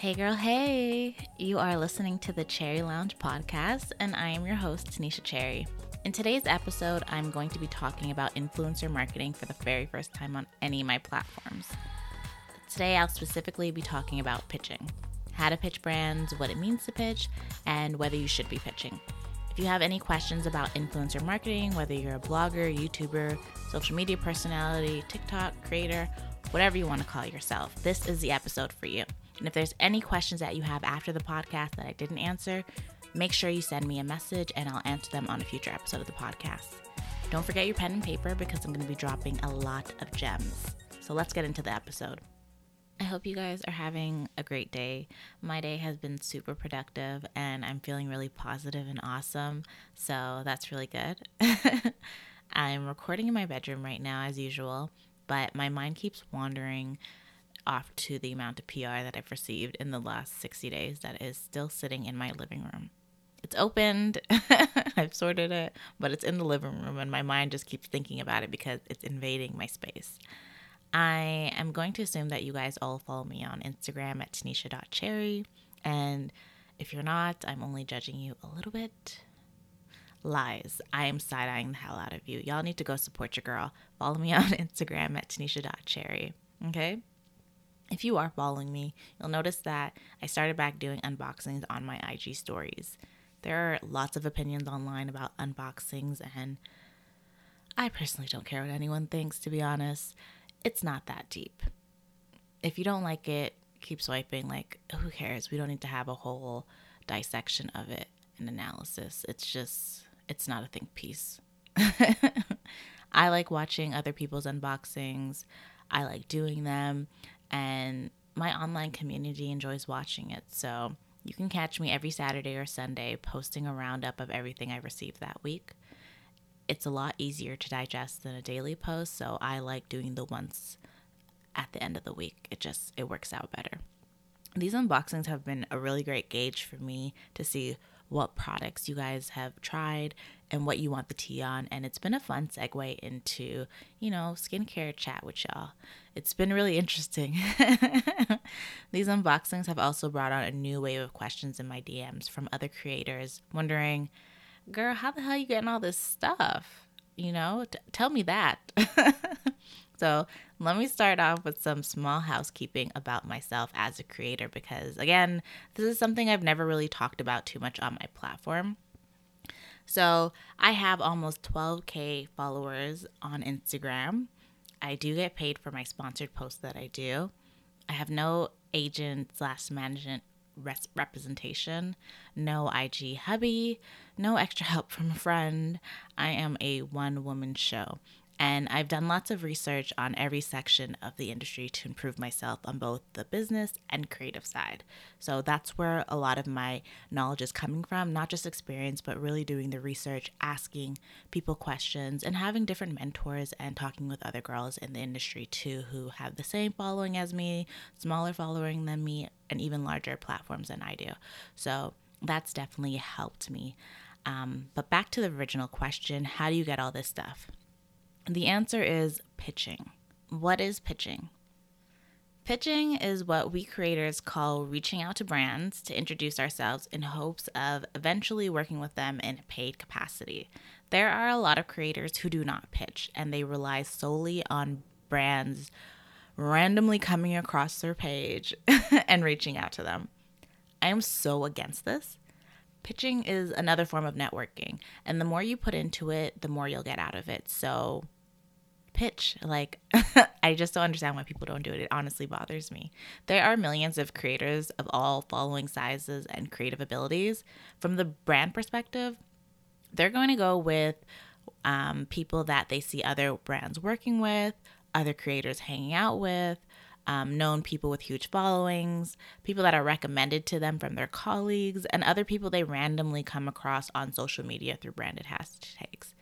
Hey girl, hey! You are listening to the Cherry Lounge podcast, and I am your host, Tanisha Cherry. In today's episode, I'm going to be talking about influencer marketing for the very first time on any of my platforms. Today, I'll specifically be talking about pitching, how to pitch brands, what it means to pitch, and whether you should be pitching. If you have any questions about influencer marketing, whether you're a blogger, YouTuber, social media personality, TikTok creator, whatever you want to call yourself, this is the episode for you. And if there's any questions that you have after the podcast that I didn't answer, make sure you send me a message and I'll answer them on a future episode of the podcast. Don't forget your pen and paper because I'm going to be dropping a lot of gems. So let's get into the episode. I hope you guys are having a great day. My day has been super productive and I'm feeling really positive and awesome. So that's really good. I'm recording in my bedroom right now as usual, but my mind keeps wandering off to the amount of PR that I've received in the last 60 days that is still sitting in my living room. It's opened, I've sorted it, but it's in the living room and my mind just keeps thinking about it because it's invading my space. I am going to assume that you guys all follow me on Instagram at tanisha.cherry, and if you're not, I'm only judging you a little bit. Lies. I am side-eyeing the hell out of you. Y'all need to go support your girl. Follow me on Instagram at tanisha.cherry, okay? If you are following me, you'll notice that I started back doing unboxings on my IG stories. There are lots of opinions online about unboxings, and I personally don't care what anyone thinks, to be honest. It's not that deep. If you don't like it, keep swiping. Like, who cares? We don't need to have a whole dissection of it and analysis. It's not a think piece. I like watching other people's unboxings. I like doing them. And my online community enjoys watching it. So you can catch me every Saturday or Sunday posting a roundup of everything I received that week. It's a lot easier to digest than a daily post. So I like doing the ones at the end of the week. It works out better. These unboxings have been a really great gauge for me to see what products you guys have tried and what you want the tea on. And it's been a fun segue into, skincare chat with y'all. It's been really interesting. These unboxings have also brought on a new wave of questions in my DMs from other creators wondering, girl, how the hell are you getting all this stuff? Tell me that. So let me start off with some small housekeeping about myself as a creator because, again, this is something I've never really talked about too much on my platform. So I have almost 12K followers on Instagram. I do get paid for my sponsored posts that I do. I have no agent/management representation, no IG hubby, no extra help from a friend. I am a one-woman show. And I've done lots of research on every section of the industry to improve myself on both the business and creative side. So that's where a lot of my knowledge is coming from, not just experience, but really doing the research, asking people questions, and having different mentors and talking with other girls in the industry too who have the same following as me, smaller following than me, and even larger platforms than I do. So that's definitely helped me. But back to the original question, how do you get all this stuff? The answer is pitching. What is pitching? Pitching is what we creators call reaching out to brands to introduce ourselves in hopes of eventually working with them in a paid capacity. There are a lot of creators who do not pitch and they rely solely on brands randomly coming across their page and reaching out to them. I am so against this. Pitching is another form of networking, and the more you put into it, the more you'll get out of it. So pitch, I just don't understand why people don't do it. It honestly bothers me. There are millions of creators of all following sizes and creative abilities. From the brand perspective, they're going to go with people that they see other brands working with, other creators hanging out with, known people with huge followings, people that are recommended to them from their colleagues, and other people they randomly come across on social media through branded hashtags.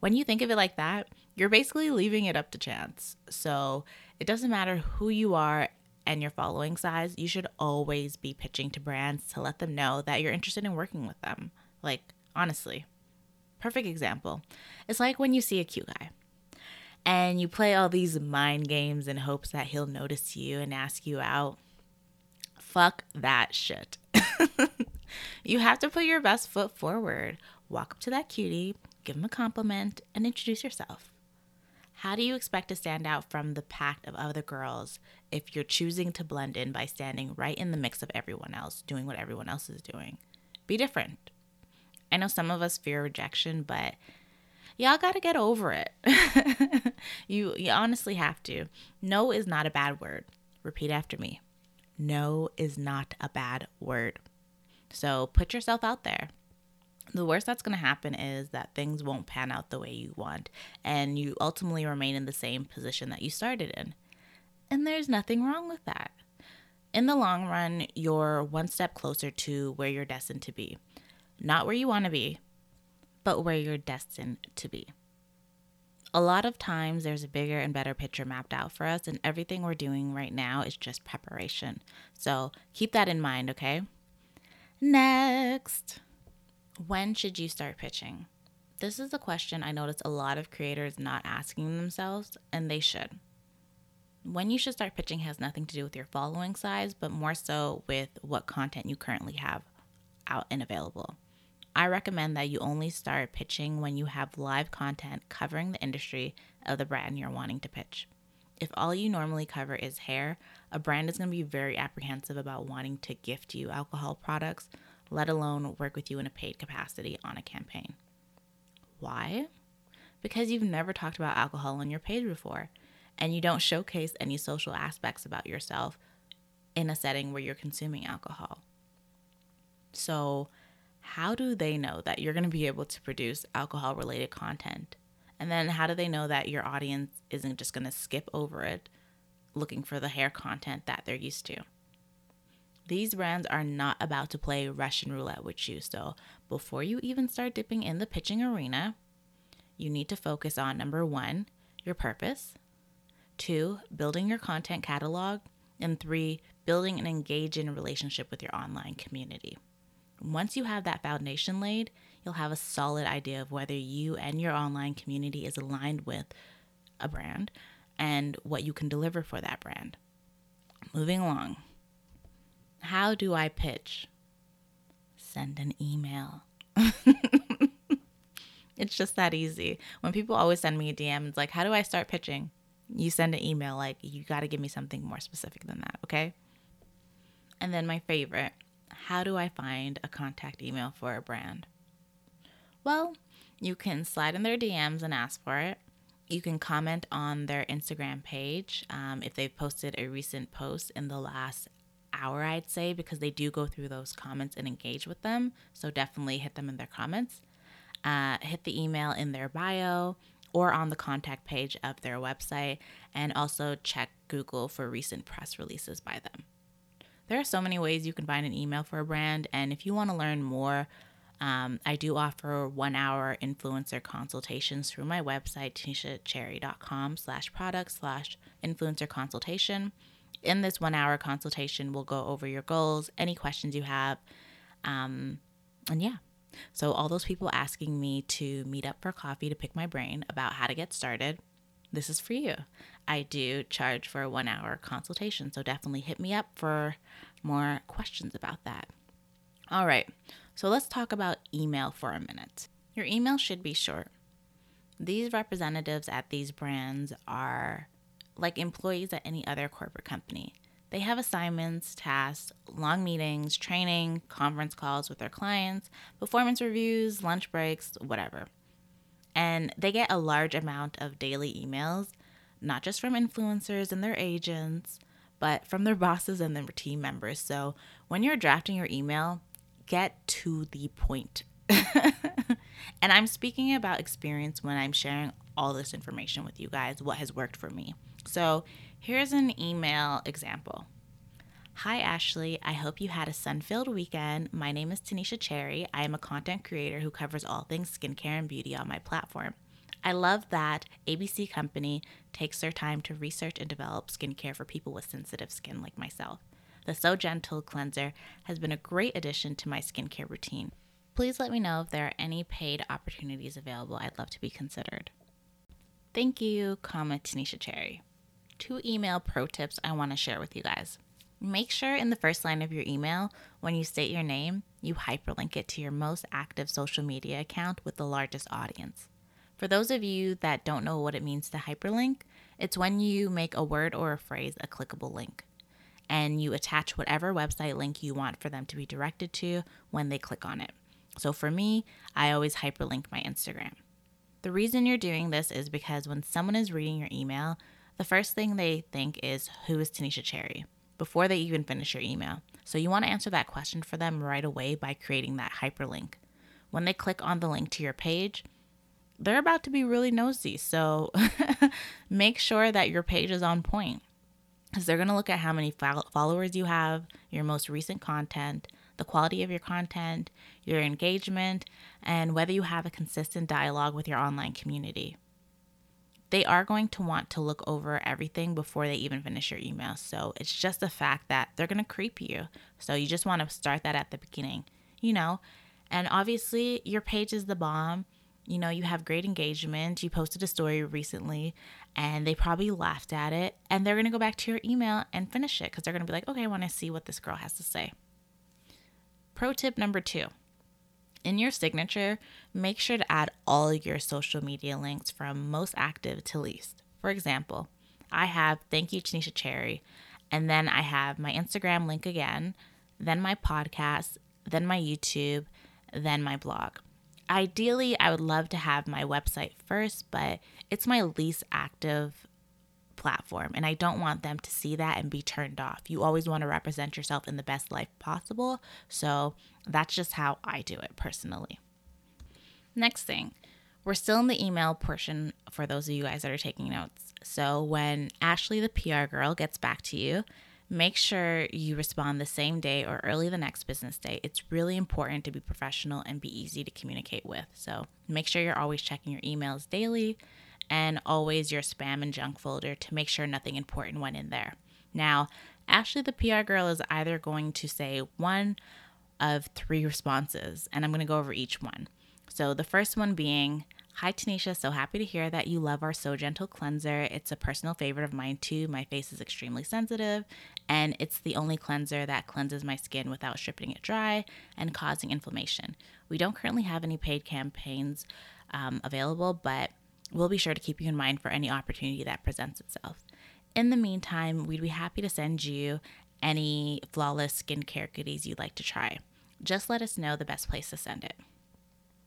When you think of it like that, you're basically leaving it up to chance. So it doesn't matter who you are and your following size, you should always be pitching to brands to let them know that you're interested in working with them. Honestly, perfect example. It's like when you see a cute guy. And you play all these mind games in hopes that he'll notice you and ask you out. Fuck that shit. You have to put your best foot forward. Walk up to that cutie, give them a compliment, and introduce yourself. How do you expect to stand out from the pack of other girls if you're choosing to blend in by standing right in the mix of everyone else, doing what everyone else is doing? Be different. I know some of us fear rejection, but y'all got to get over it. You honestly have to. No is not a bad word. Repeat after me. No is not a bad word. So put yourself out there. The worst that's going to happen is that things won't pan out the way you want, and you ultimately remain in the same position that you started in. And there's nothing wrong with that. In the long run, you're one step closer to where you're destined to be. Not where you want to be, but where you're destined to be. A lot of times there's a bigger and better picture mapped out for us, and everything we're doing right now is just preparation. So keep that in mind, okay? Next. When should you start pitching? This is a question I notice a lot of creators not asking themselves, and they should. When you should start pitching has nothing to do with your following size, but more so with what content you currently have out and available. I recommend that you only start pitching when you have live content covering the industry of the brand you're wanting to pitch. If all you normally cover is hair, a brand is going to be very apprehensive about wanting to gift you alcohol products, let alone work with you in a paid capacity on a campaign. Why? Because you've never talked about alcohol on your page before, and you don't showcase any social aspects about yourself in a setting where you're consuming alcohol. So how do they know that you're going to be able to produce alcohol-related content? And then how do they know that your audience isn't just going to skip over it looking for the hair content that they're used to? These brands are not about to play Russian roulette with you. So before you even start dipping in the pitching arena, you need to focus on 1, your purpose, 2, building your content catalog, and 3, building an engaging relationship with your online community. Once you have that foundation laid, you'll have a solid idea of whether you and your online community is aligned with a brand and what you can deliver for that brand. Moving along. How do I pitch? Send an email. It's just that easy. When people always send me a DM, it's like, how do I start pitching? You send an email, like, you got to give me something more specific than that, okay? And then my favorite, how do I find a contact email for a brand? Well, you can slide in their DMs and ask for it. You can comment on their Instagram page if they've posted a recent post in the last hour, I'd say, because they do go through those comments and engage with them. So definitely hit them in their comments. Hit the email in their bio or on the contact page of their website, and also check Google for recent press releases by them. There are so many ways you can find an email for a brand, and if you want to learn more, I do offer 1-hour influencer consultations through my website, tanishacherry.com/product/influencer consultation. In this 1-hour consultation, we'll go over your goals, any questions you have, and yeah. So all those people asking me to meet up for coffee to pick my brain about how to get started, this is for you. I do charge for a 1-hour consultation, so definitely hit me up for more questions about that. All right, so let's talk about email for a minute. Your email should be short. These representatives at these brands are like employees at any other corporate company. They have assignments, tasks, long meetings, training, conference calls with their clients, performance reviews, lunch breaks, whatever. And they get a large amount of daily emails, not just from influencers and their agents, but from their bosses and their team members. So when you're drafting your email, get to the point. And I'm speaking about experience when I'm sharing all this information with you guys, what has worked for me. So here's an email example. Hi, Ashley. I hope you had a sun-filled weekend. My name is Tanisha Cherry. I am a content creator who covers all things skincare and beauty on my platform. I love that ABC Company takes their time to research and develop skincare for people with sensitive skin like myself. The So Gentle Cleanser has been a great addition to my skincare routine. Please let me know if there are any paid opportunities available. I'd love to be considered. Thank you, Tanisha Cherry. 2 email pro tips I want to share with you guys. Make sure in the first line of your email, when you state your name, you hyperlink it to your most active social media account with the largest audience. For those of you that don't know what it means to hyperlink, it's when you make a word or a phrase a clickable link, and you attach whatever website link you want for them to be directed to when they click on it. So for me, I always hyperlink my Instagram. The reason you're doing this is because when someone is reading your email, the first thing they think is, who is Tanisha Cherry? Before they even finish your email. So you want to answer that question for them right away by creating that hyperlink. When they click on the link to your page, they're about to be really nosy. So make sure that your page is on point, because they're going to look at how many followers you have, your most recent content, the quality of your content, your engagement, and whether you have a consistent dialogue with your online community. They are going to want to look over everything before they even finish your email. So it's just a fact that they're going to creep you. So you just want to start that at the beginning, And obviously, your page is the bomb. You have great engagement. You posted a story recently and they probably laughed at it. And they're going to go back to your email and finish it because they're going to be like, okay, I want to see what this girl has to say. Pro tip number 2. In your signature, make sure to add all your social media links from most active to least. For example, I have Thank You Tanisha Cherry, and then I have my Instagram link again, then my podcast, then my YouTube, then my blog. Ideally, I would love to have my website first, but it's my least active platform, and I don't want them to see that and be turned off. You always want to represent yourself in the best light possible, so that's just how I do it personally. Next thing, we're still in the email portion for those of you guys that are taking notes. So when Ashley, the PR girl, gets back to you, make sure you respond the same day or early the next business day. It's really important to be professional and be easy to communicate with. So make sure you're always checking your emails daily and always your spam and junk folder to make sure nothing important went in there. Now, Ashley, the PR girl, is either going to say one of 3 responses, and I'm going to go over each one. So the first one being, hi, Tanisha, so happy to hear that you love our So Gentle Cleanser. It's a personal favorite of mine too. My face is extremely sensitive, and it's the only cleanser that cleanses my skin without stripping it dry and causing inflammation. We don't currently have any paid campaigns available, but we'll be sure to keep you in mind for any opportunity that presents itself. In the meantime, we'd be happy to send you any flawless skincare goodies you'd like to try. Just let us know the best place to send it.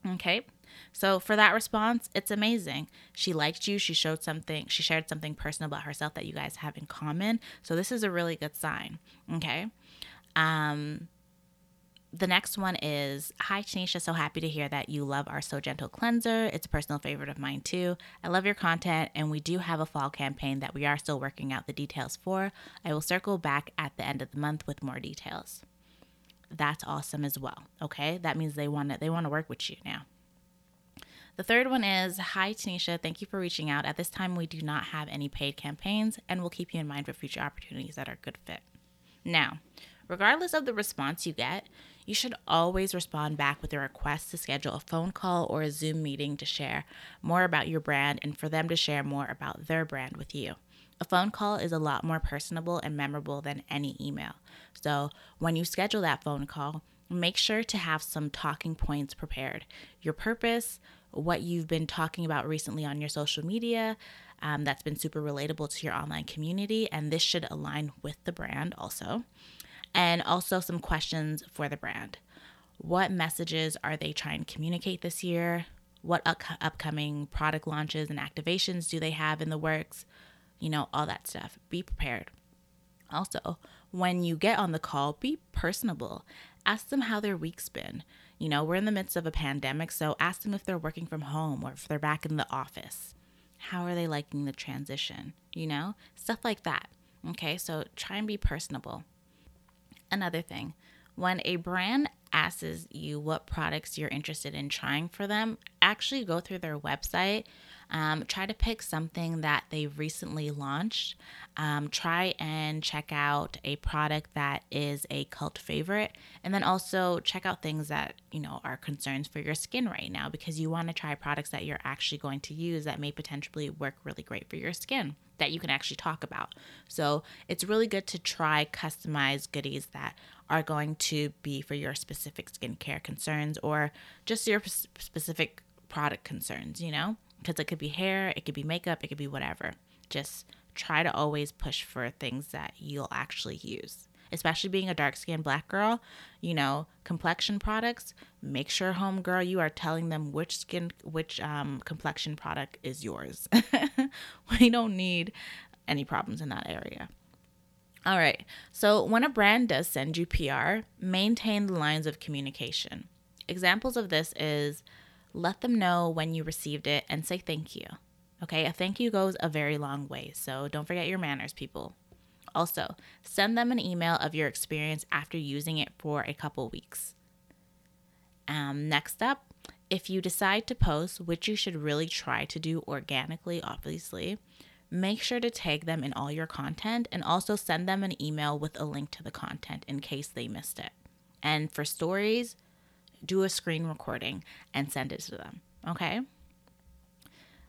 Okay, so for that response, it's amazing. She liked you. She shared something personal about herself that you guys have in common. So this is a really good sign. Okay. The next one is, hi, Tanisha, so happy to hear that you love our So Gentle Cleanser. It's a personal favorite of mine too. I love your content, and we do have a fall campaign that we are still working out the details for. I will circle back at the end of the month with more details. That's awesome as well, okay? That means they want to work with you now. The third one is, hi, Tanisha, thank you for reaching out. At this time, we do not have any paid campaigns, and we'll keep you in mind for future opportunities that are a good fit. Now, regardless of the response you get, you should always respond back with a request to schedule a phone call or a Zoom meeting to share more about your brand and for them to share more about their brand with you. A phone call is a lot more personable and memorable than any email. So when you schedule that phone call, make sure to have some talking points prepared. Your purpose, what you've been talking about recently on your social media, that's been super relatable to your online community, and this should align with the brand also. And also some questions for the brand. What messages are they trying to communicate this year? What upcoming product launches and activations do they have in the works? All that stuff. Be prepared. Also, when you get on the call, be personable. Ask them how their week's been. We're in the midst of a pandemic, so ask them if they're working from home or if they're back in the office. How are they liking the transition? Stuff like that. Okay, so try and be personable. Another thing, when a brand asks you what products you're interested in trying for them, actually go through their website. Try to pick something that they recently launched. Try and check out a product that is a cult favorite. And then also check out things that, you know, are concerns for your skin right now, because you want to try products that you're actually going to use that may potentially work really great for your skin that you can actually talk about. So it's really good to try customized goodies that are going to be for your specific skincare concerns or just your specific product concerns, you know? Because it could be hair, it could be makeup, it could be whatever. Just try to always push for things that you'll actually use. Especially being a dark-skinned Black girl, you know, complexion products, make sure, homegirl, you are telling them which complexion product is yours. We don't need any problems in that area. All right, so when a brand does send you PR, maintain the lines of communication. Examples of this is, let them know when you received it and say thank you. Okay, a thank you goes a very long way, so don't forget your manners, people. Also, send them an email of your experience after using it for a couple weeks. Next up, if you decide to post, which you should really try to do organically, obviously, make sure to tag them in all your content and also send them an email with a link to the content in case they missed it. And for stories, do a screen recording and send it to them, okay?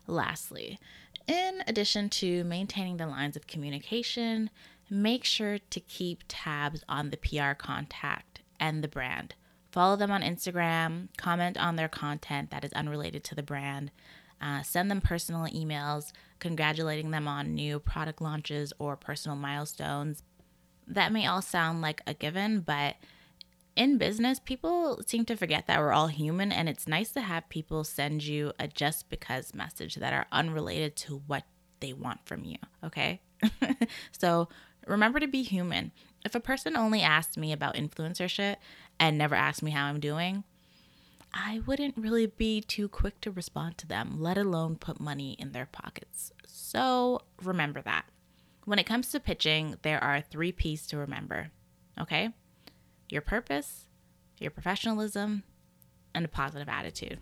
Lastly, in addition to maintaining the lines of communication, make sure to keep tabs on the PR contact and the brand. Follow them on Instagram, comment on their content that is unrelated to the brand, send them personal emails congratulating them on new product launches or personal milestones. That may all sound like a given, but in business, people seem to forget that we're all human, and it's nice to have people send you a just because message that are unrelated to what they want from you, okay? So remember to be human. If a person only asked me about influencership and never asked me how I'm doing, I wouldn't really be too quick to respond to them, let alone put money in their pockets. So remember that. When it comes to pitching, there are 3 P's to remember, okay? Your purpose, your professionalism, and a positive attitude.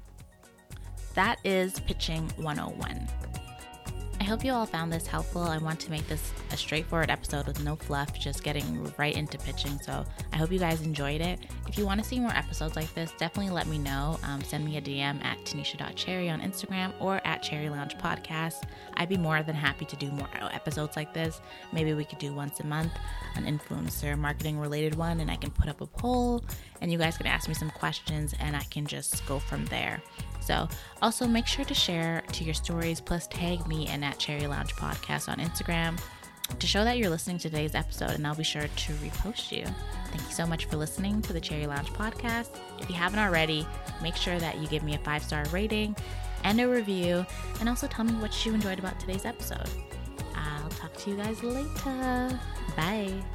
That is Pitching 101. I hope you all found this helpful. I want to make this a straightforward episode with no fluff, just getting right into pitching. So I hope you guys enjoyed it. If you want to see more episodes like this, definitely let me know. Send me a DM at tanisha.cherry on Instagram or at Cherry Lounge Podcast. I'd be more than happy to do more episodes like this. Maybe we could do once a month, an influencer marketing related one, and I can put up a poll and you guys can ask me some questions and I can just go from there. So also make sure to share to your stories, plus tag me and at Cherry Lounge Podcast on Instagram to show that you're listening to today's episode, and I'll be sure to repost you. Thank you so much for listening to the Cherry Lounge Podcast. If you haven't already, make sure that you give me a 5-star rating and a review, and also tell me what you enjoyed about today's episode. I'll talk to you guys later. Bye.